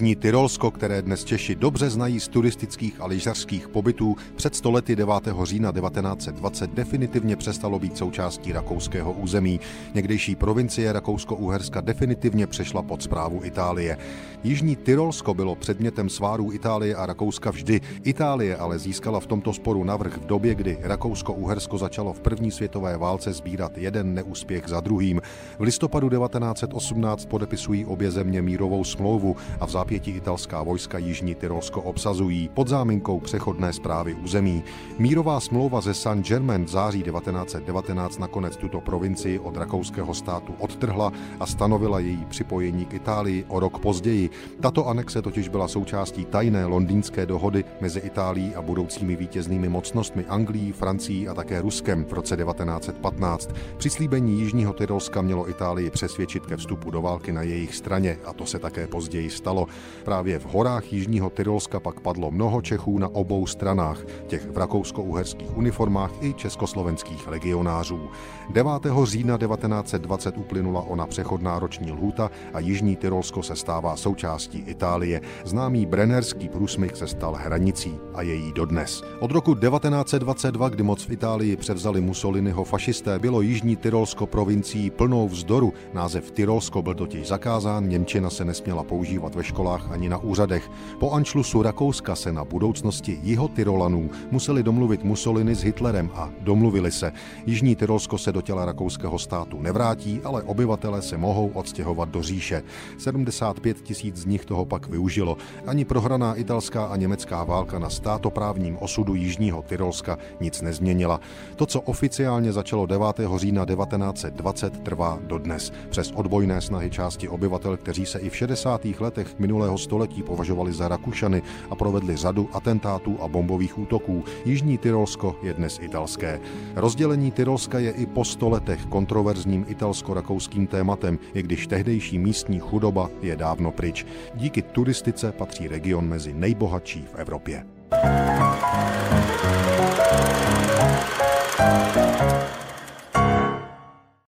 Jižní Tyrolsko, které dnes Češi dobře znají z turistických a lyžařských pobytů, před 100 lety 9. října 1920 definitivně přestalo být součástí rakouského území. Někdejší provincie Rakousko-Uherska definitivně přešla pod správu Itálie. Jižní Tyrolsko bylo předmětem svárů Itálie a Rakouska vždy. Itálie ale získala v tomto sporu navrch v době, kdy Rakousko-Uhersko začalo v první světové válce sbírat jeden neúspěch za druhým. V listopadu 1918 podepisují obě země mírovou smlouvu a v zápětí italská vojska Jižní Tyrolsko obsazují pod záminkou přechodné správy území. Mírová smlouva ze Saint-Germain v září 1919 nakonec tuto provincii od rakouského státu odtrhla a stanovila její připojení k Itálii o rok později. Tato anexe totiž byla součástí tajné londýnské dohody mezi Itálií a budoucími vítěznými mocnostmi Anglií, Francií a také Ruskem v roce 1915. Přislíbení Jižního Tyrolska mělo Itálii přesvědčit ke vstupu do války na jejich straně a to se také později stalo. Právě v horách Jižního Tyrolska pak padlo mnoho Čechů na obou stranách, těch v rakousko-uherských uniformách i československých legionářů. 9. října 1920 uplynula ona přechodná roční lhůta a Jižní Tyrolsko se stává součástí Itálie. Známý Brennerský průsmyk se stal hranicí a je jí dodnes. Od roku 1922, kdy moc v Itálii převzali Mussoliniho fašisté, bylo Jižní Tyrolsko provincií plnou vzdoru. Název Tyrolsko byl totiž zakázán, němčina se nesměla používat ve školách ani na úřadech. Po Anschlusu Rakouska se na budoucnosti Jihotyrolanů museli domluvit Mussolini s Hitlerem a domluvili se. Jižní Tyrolsko se do těla rakouského státu nevrátí, ale obyvatelé se mohou odstěhovat do říše. 75 000 z nich toho pak využilo. Ani prohraná italská a německá válka na státoprávním osudu Jižního Tyrolska nic nezměnila. To, co oficiálně začalo 9. října 1920, trvá dodnes. Přes odbojné snahy části obyvatel, kteří se i v 60. letech minulého století považovali za Rakušany a provedli řadu atentátů a bombových útoků, Jižní Tyrolsko je dnes italské. Rozdělení Tyrolska je i po 100 letech kontroverzním italsko-rakouským tématem, i když tehdejší místní chudoba je dávno pryč. Díky turistice patří region mezi nejbohatší v Evropě.